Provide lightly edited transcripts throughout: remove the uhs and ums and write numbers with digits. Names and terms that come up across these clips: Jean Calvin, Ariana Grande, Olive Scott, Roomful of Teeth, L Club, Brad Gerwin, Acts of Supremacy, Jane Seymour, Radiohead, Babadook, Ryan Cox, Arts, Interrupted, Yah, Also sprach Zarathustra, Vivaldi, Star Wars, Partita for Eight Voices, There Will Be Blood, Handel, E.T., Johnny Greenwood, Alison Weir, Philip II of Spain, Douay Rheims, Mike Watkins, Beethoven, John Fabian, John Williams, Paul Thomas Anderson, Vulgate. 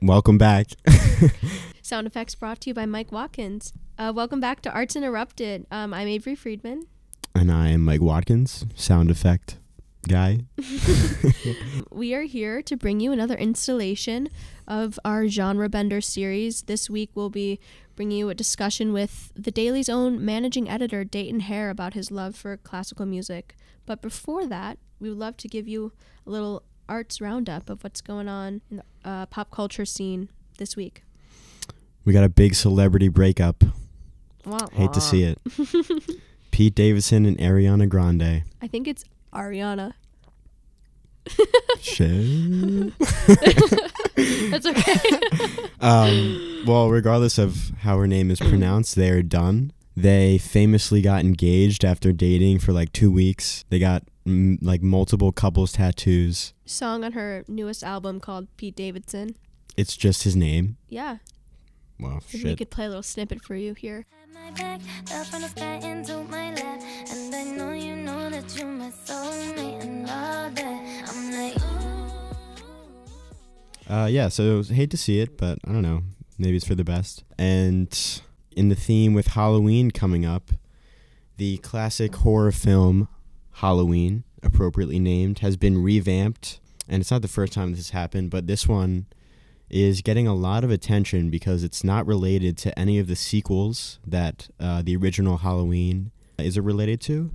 Welcome back. Sound effects brought to you by Mike Watkins. Welcome back to Arts Interrupted. I'm Avery Friedman. And I am Mike Watkins, sound effect guy. We are here to bring you another installation of our Genre Bender series. This week we'll be bringing you a discussion with the Daily's own managing editor, Dayton Hare, about his love for classical music. But before that, we would love to give you a little arts roundup of what's going on in the pop culture scene this week. We got a big celebrity breakup. Wah-wah. Hate to see it. Pete Davidson and Ariana Grande. I think it's Ariana. Shit. That's okay. Well, regardless of how her name is pronounced, they are done. They famously got engaged after dating for like 2 weeks. They got multiple couples tattoos. Song on her newest album called Pete Davidson. It's just his name? Yeah. Wow, shit. We could play a little snippet for you here. My back up on the sky into my lap, and I know you know that you're my soulmate and all that. I'm like, ooh. So hate to see it, but I don't know, maybe it's for the best. And in the theme with Halloween coming up, the classic horror film Halloween, appropriately named, has been revamped, and it's not the first time this has happened, but this one is getting a lot of attention because it's not related to any of the sequels that the original Halloween is related to.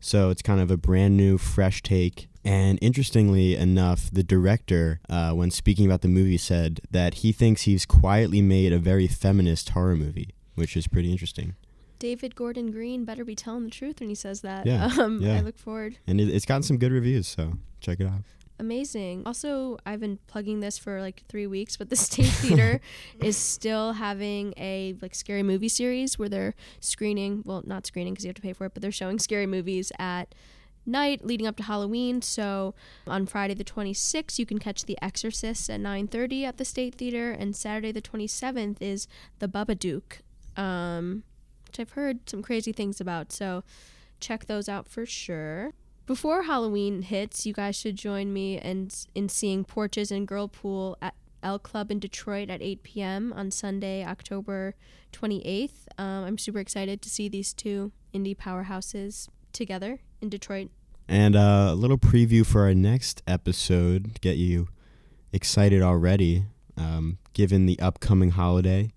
So it's kind of a brand new, fresh take. And interestingly enough, the director, when speaking about the movie, said that he thinks he's quietly made a very feminist horror movie, which is pretty interesting. David Gordon Green better be telling the truth when he says that. Yeah. I look forward. And it's gotten some good reviews, so check it out. Amazing. Also, I've been plugging this for 3 weeks, but the State Theater is still having a scary movie series where they're screening, well, not screening because you have to pay for it, but they're showing scary movies at night leading up to Halloween. So on Friday the 26th, you can catch The Exorcist at 9:30 at the State Theater, and Saturday the 27th is The Babadook, which I've heard some crazy things about. So check those out for sure. Before Halloween hits, you guys should join me in seeing Porches and Girlpool at L Club in Detroit at 8 p.m. on Sunday, October 28th. I'm super excited to see these two indie powerhouses together in Detroit. And a little preview for our next episode, get you excited already, given the upcoming holiday.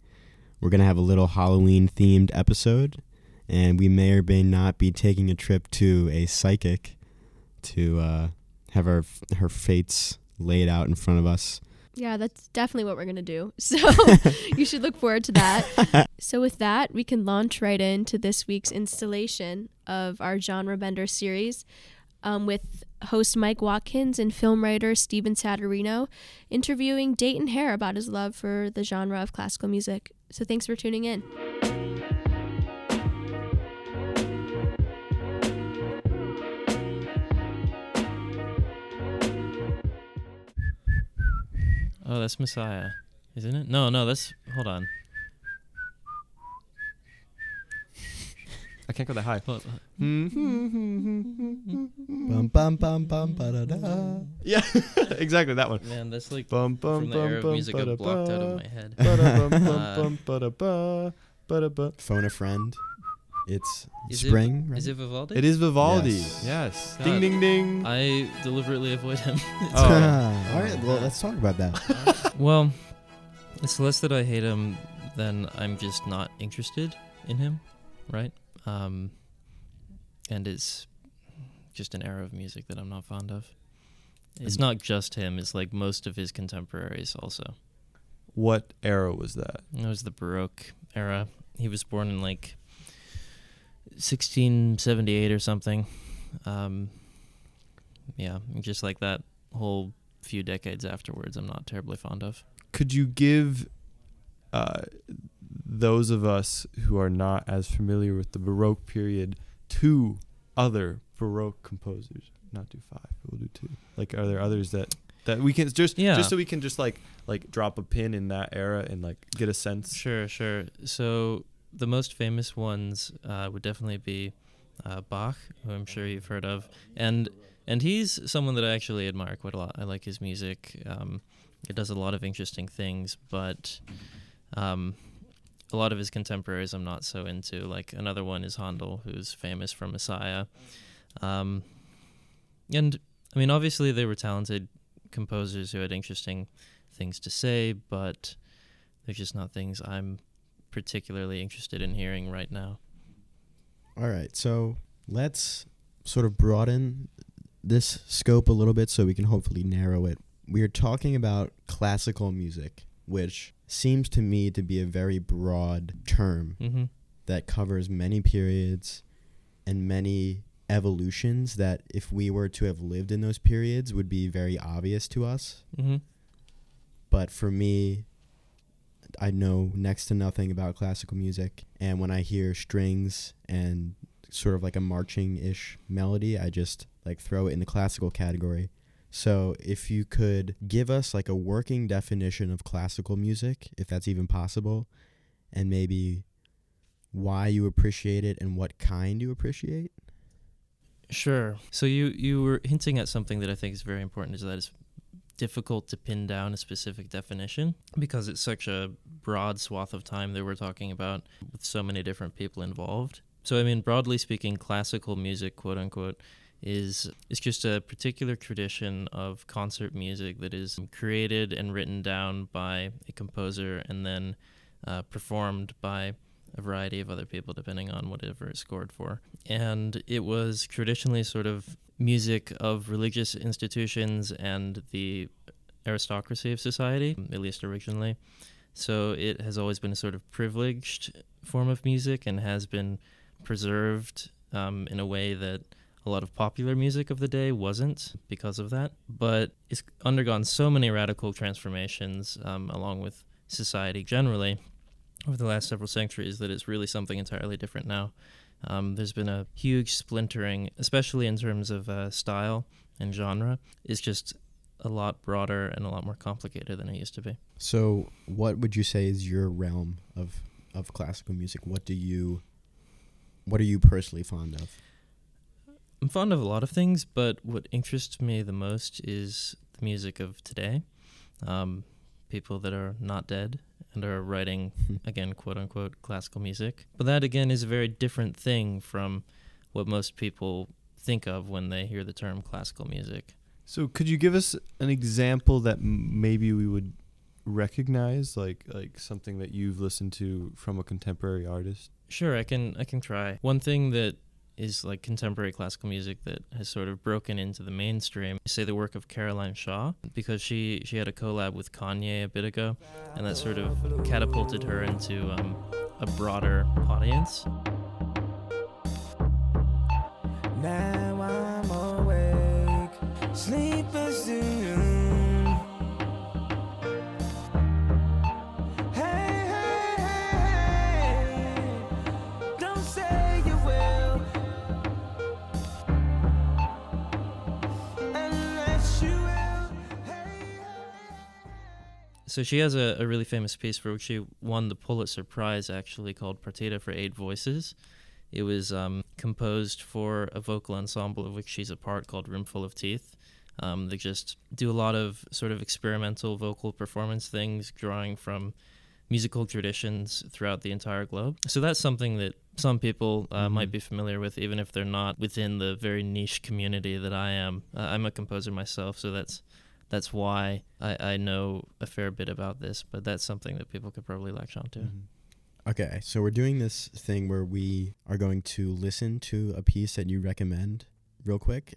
We're going to have a little Halloween-themed episode, and we may or may not be taking a trip to a psychic to have her fates laid out in front of us. Yeah, that's definitely what we're going to do. So you should look forward to that. So with that, we can launch right into this week's installation of our Genre Bender series with host Mike Watkins and film writer Stephen Satterino interviewing Dayton Hare about his love for the genre of classical music. So thanks for tuning in. Oh, that's Messiah, isn't it? No, that's... Hold on. I can't go that high. Bum, bum, bum, bum, ba-da-da. Yeah, exactly, that one. Man, that's bum, bum, from the era of music I blocked out of my head. Phone a friend. It's spring. Right? Is it Vivaldi? It is Vivaldi. Yes. God, ding, ding, ding. I deliberately avoid him. Oh. All right. Well, let's talk about that. Well, it's less that I hate him than I'm just not interested in him, right? And it's just an era of music that I'm not fond of. It's not just him. It's most of his contemporaries also. What era was that? It was the Baroque era. He was born in 1678 or something. Just that whole few decades afterwards I'm not terribly fond of. Could you give those of us who are not as familiar with the Baroque period 2 other Baroque composers? Not do 5, we'll do 2. Are there others that we can just so we can just drop a pin in that era and get a sense? Sure. So the most famous ones would definitely be Bach, who I'm sure you've heard of, and And he's someone that I actually admire quite a lot. I like his music. It does a lot of interesting things, but a lot of his contemporaries I'm not so into. Like, another one is Handel, who's famous for Messiah. And, I mean, obviously they were talented composers who had interesting things to say, but they're just not things I'm particularly interested in hearing right now. All right, so let's sort of broaden this scope a little bit so we can hopefully narrow it. We are talking about classical music, which seems to me to be a very broad term mm-hmm. that covers many periods and many evolutions that, if we were to have lived in those periods, would be very obvious to us. Mm-hmm. But for me, I know next to nothing about classical music, and when I hear strings and sort of like a marching-ish melody, I just like throw it in the classical category. So if you could give us like a working definition of classical music, if that's even possible, and maybe why you appreciate it and what kind you appreciate. Sure. So you were hinting at something that I think is very important, is that it's difficult to pin down a specific definition because it's such a broad swath of time that we're talking about with so many different people involved. So, I mean, broadly speaking, classical music, quote unquote, is just a particular tradition of concert music that is created and written down by a composer and then performed by a variety of other people, depending on whatever it's scored for. And it was traditionally sort of music of religious institutions and the aristocracy of society, at least originally. So it has always been a sort of privileged form of music and has been preserved in a way that a lot of popular music of the day wasn't because of that. But it's undergone so many radical transformations along with society generally over the last several centuries that it's really something entirely different now. There's been a huge splintering, especially in terms of style and genre. It's just a lot broader and a lot more complicated than it used to be. So what would you say is your realm of classical music? What are you personally fond of? I'm fond of a lot of things, but what interests me the most is the music of today. People that are not dead and are writing, again, quote-unquote, classical music. But that, again, is a very different thing from what most people think of when they hear the term classical music. So could you give us an example that maybe we would recognize, like something that you've listened to from a contemporary artist? Sure, I can try. One thing that is like contemporary classical music that has sort of broken into the mainstream, say the work of Caroline Shaw, because she had a collab with Kanye a bit ago, and that sort of catapulted her into a broader audience. Now I'm awake, sleepless in your room. Hey, hey, hey, hey, don't say. So she has a really famous piece for which she won the Pulitzer Prize, actually, called Partita for Eight Voices. It was composed for a vocal ensemble of which she's a part, called Roomful of Teeth. They just do a lot of sort of experimental vocal performance things, drawing from musical traditions throughout the entire globe. So that's something that some people might be familiar with, even if they're not within the very niche community that I am. I'm a composer myself, so that's why I know a fair bit about this, but that's something that people could probably latch on to. Mm-hmm. Okay, so we're doing this thing where we are going to listen to a piece that you recommend real quick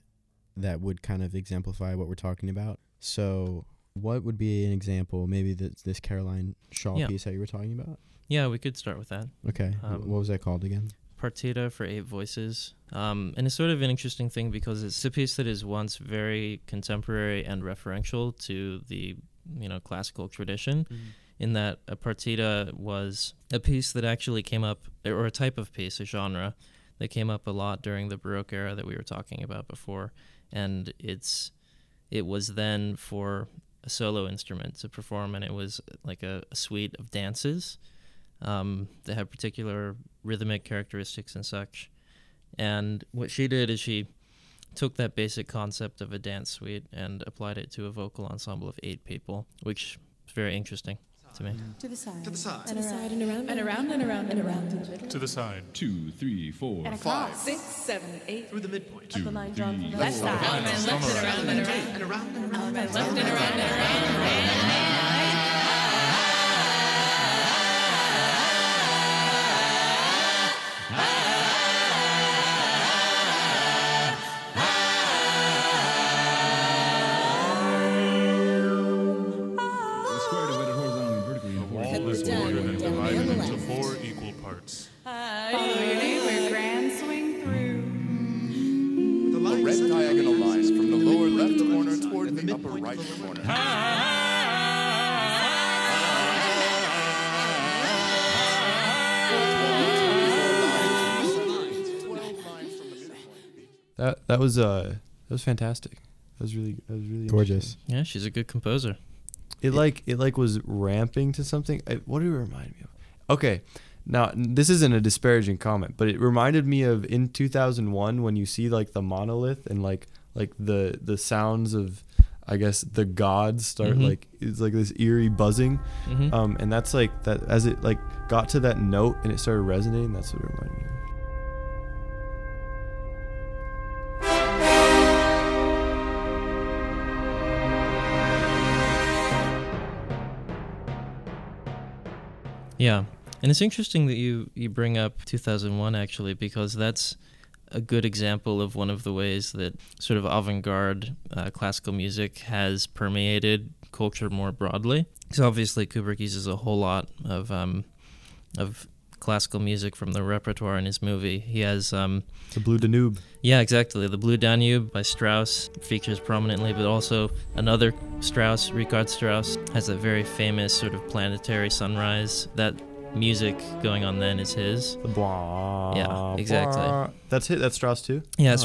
that would kind of exemplify what we're talking about. So what would be an example, maybe this Caroline Shaw piece that you were talking about? Yeah, we could start with that. Okay, what was that called again? Partita for Eight Voices, and it's sort of an interesting thing because it's a piece that is once very contemporary and referential to the classical tradition, in that a partita was a piece that actually came up, or a type of piece, a genre, that came up a lot during the Baroque era that we were talking about before, and it was then for a solo instrument to perform, and it was like a suite of dances that have particular rhythmic characteristics and such. And what she did is she took that basic concept of a dance suite and applied it to a vocal ensemble of 8 people, which is very interesting to me. To the side. To the side. To the side and around and around and around and around. To the side. 2, 3, 4, 5, 6, 7, 8. Through the midpoint. 2, 3, 4. Left side. And left and around and around and around and around and left and around and around. That was fantastic. That was really gorgeous. Yeah, she's a good composer. It was ramping to something. What did it remind me of? Okay, now this isn't a disparaging comment, but it reminded me of in 2001 when you see like the monolith and like the sounds of, I guess, the gods start like it's like this eerie buzzing, and that's like that as it like got to that note and it started resonating. That's what it reminded me of. Yeah, and it's interesting that you bring up 2001, actually, because that's a good example of one of the ways that sort of avant-garde classical music has permeated culture more broadly. So obviously Kubrick uses a whole lot of classical music from the repertoire in his movie. He has... the Blue Danube. Yeah, exactly. The Blue Danube by Strauss features prominently, but also another Strauss, Richard Strauss, has a very famous sort of planetary sunrise. That music going on then is his. Blah. Yeah, exactly. Blah. That's it? That's Strauss too? Yeah, it's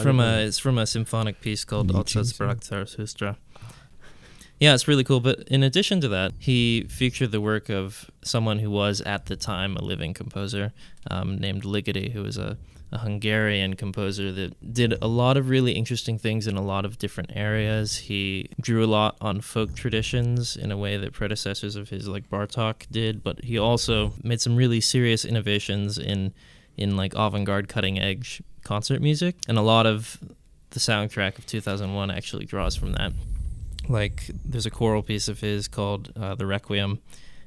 from a symphonic piece called Also sprach Zarathustra. Yeah, it's really cool. But in addition to that, he featured the work of someone who was at the time a living composer named Ligeti, who was a Hungarian composer that did a lot of really interesting things in a lot of different areas. He drew a lot on folk traditions in a way that predecessors of his like Bartók did, but he also made some really serious innovations in like avant-garde cutting-edge concert music. And a lot of the soundtrack of 2001 actually draws from that. Like, there's a choral piece of his called The Requiem,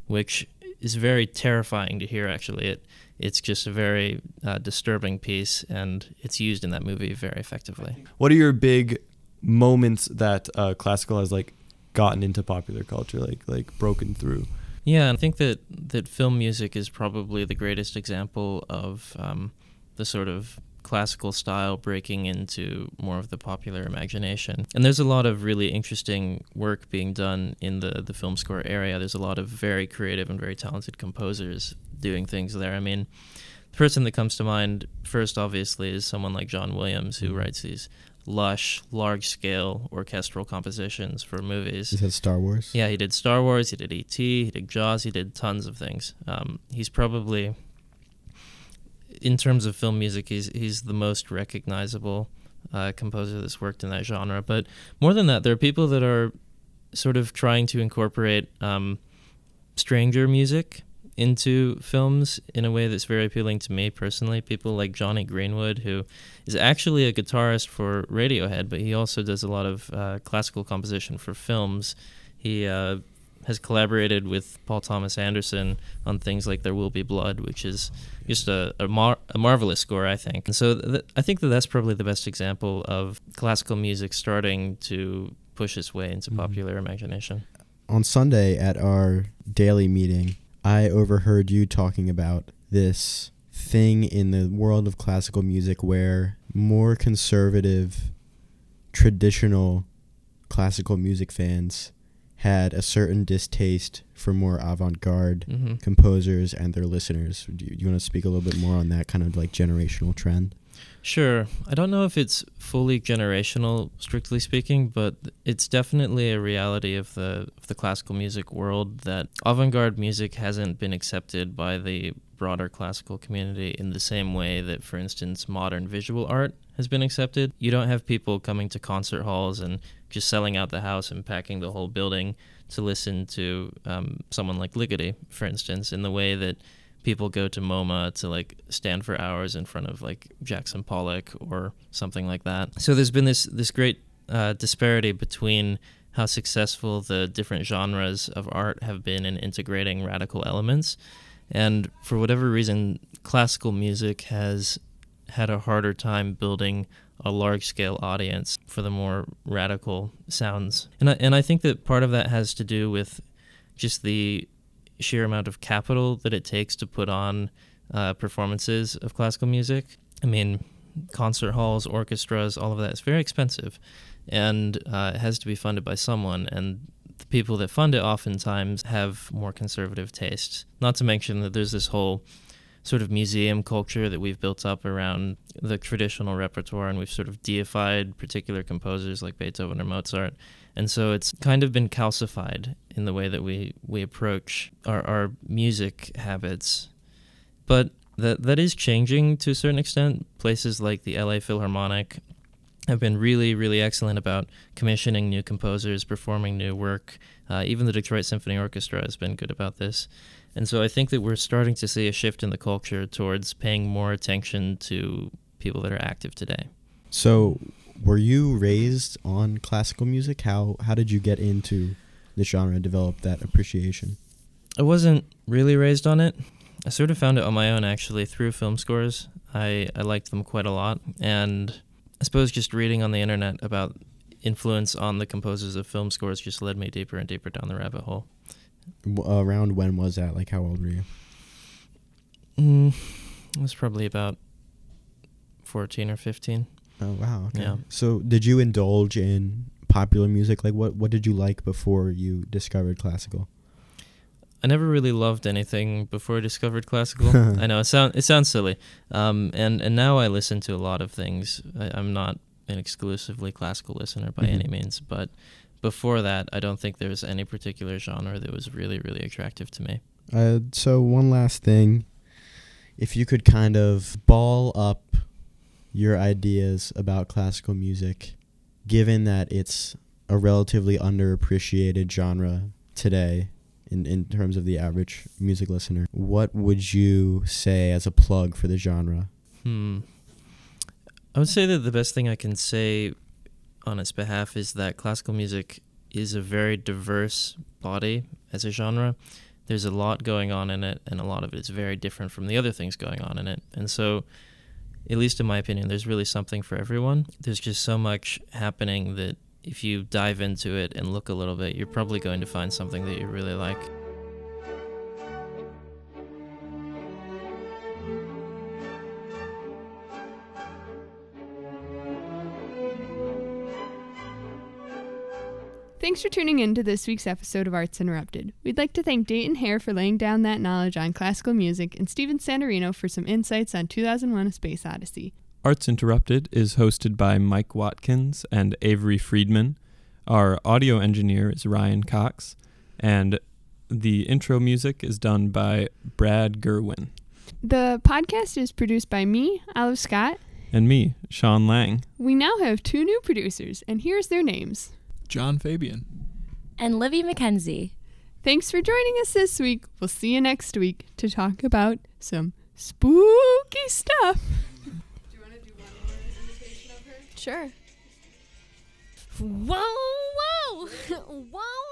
which is very terrifying to hear, actually. It's just a very disturbing piece, and it's used in that movie very effectively. What are your big moments that classical has, like, gotten into popular culture, like broken through? Yeah, I think that film music is probably the greatest example of the sort of classical style breaking into more of the popular imagination. And there's a lot of really interesting work being done in the film score area. There's a lot of very creative and very talented composers doing things there. I mean, the person that comes to mind first, obviously, is someone like John Williams, who writes these lush, large-scale orchestral compositions for movies. He did Star Wars? Yeah, he did Star Wars, he did E.T., he did Jaws, he did tons of things. He's probably... in terms of film music, he's the most recognizable composer that's worked in that genre. But more than that, there are people that are sort of trying to incorporate stranger music into films in a way that's very appealing to me personally. People like Johnny Greenwood, who is actually a guitarist for Radiohead, but he also does a lot of classical composition for films. He has collaborated with Paul Thomas Anderson on things like There Will Be Blood, which is just a marvelous score, I think. And so I think that's probably the best example of classical music starting to push its way into popular imagination. On Sunday at our daily meeting, I overheard you talking about this thing in the world of classical music where more conservative, traditional classical music fans had a certain distaste for more avant-garde composers and their listeners. Do you want to speak a little bit more on that kind of like generational trend? Sure. I don't know if it's fully generational, strictly speaking, but it's definitely a reality of the classical music world that avant-garde music hasn't been accepted by the broader classical community in the same way that, for instance, modern visual art has been accepted. You don't have people coming to concert halls and just selling out the house and packing the whole building to listen to someone like Ligeti, for instance, in the way that people go to MoMA to like stand for hours in front of like Jackson Pollock or something like that. So there's been this great disparity between how successful the different genres of art have been in integrating radical elements. And for whatever reason, classical music has had a harder time building a large-scale audience for the more radical sounds. And I think that part of that has to do with just the sheer amount of capital that it takes to put on performances of classical music. I mean, concert halls, orchestras, all of that is very expensive, and it has to be funded by someone, and the people that fund it oftentimes have more conservative tastes. Not to mention that there's this whole sort of museum culture that we've built up around the traditional repertoire, and we've sort of deified particular composers like Beethoven or Mozart. And so it's kind of been calcified in the way that we approach our music habits. But that is changing to a certain extent. Places like the LA Philharmonic have been really, really excellent about commissioning new composers, performing new work. Even the Detroit Symphony Orchestra has been good about this. And so I think that we're starting to see a shift in the culture towards paying more attention to people that are active today. So were you raised on classical music? How did you get into this genre and develop that appreciation? I wasn't really raised on it. I sort of found it on my own, actually, through film scores. I liked them quite a lot. And I suppose just reading on the internet about influence on the composers of film scores just led me deeper and deeper down the rabbit hole. Around when was that? Like, how old were you? It was probably about 14 or 15. Oh, wow. Okay. Yeah. So did you indulge in popular music? Like, what did you like before you discovered classical? I never really loved anything before I discovered classical. I know, it sounds silly. And now I listen to a lot of things. I'm not an exclusively classical listener by any means, but before that, I don't think there was any particular genre that was really, really attractive to me. So one last thing. If you could kind of ball up your ideas about classical music, given that it's a relatively underappreciated genre today in terms of the average music listener, what would you say as a plug for the genre? I would say that the best thing I can say on its behalf is that classical music is a very diverse body as a genre. There's a lot going on in it, and a lot of it is very different from the other things going on in it. And so, at least in my opinion, there's really something for everyone. There's just so much happening that if you dive into it and look a little bit, you're probably going to find something that you really like. Thanks for tuning in to this week's episode of Arts Interrupted. We'd like to thank Dayton Hare for laying down that knowledge on classical music and Stephen Satterino for some insights on 2001 A Space Odyssey. Arts Interrupted is hosted by Mike Watkins and Avery Friedman. Our audio engineer is Ryan Cox, and the intro music is done by Brad Gerwin. The podcast is produced by me, Olive Scott. And me, Sean Lang. We now have two new producers, and here's their names. John Fabian. And Livy McKenzie. Thanks for joining us this week. We'll see you next week to talk about some spooky stuff. Do you want to do one more imitation of her? Sure. Whoa, whoa, whoa.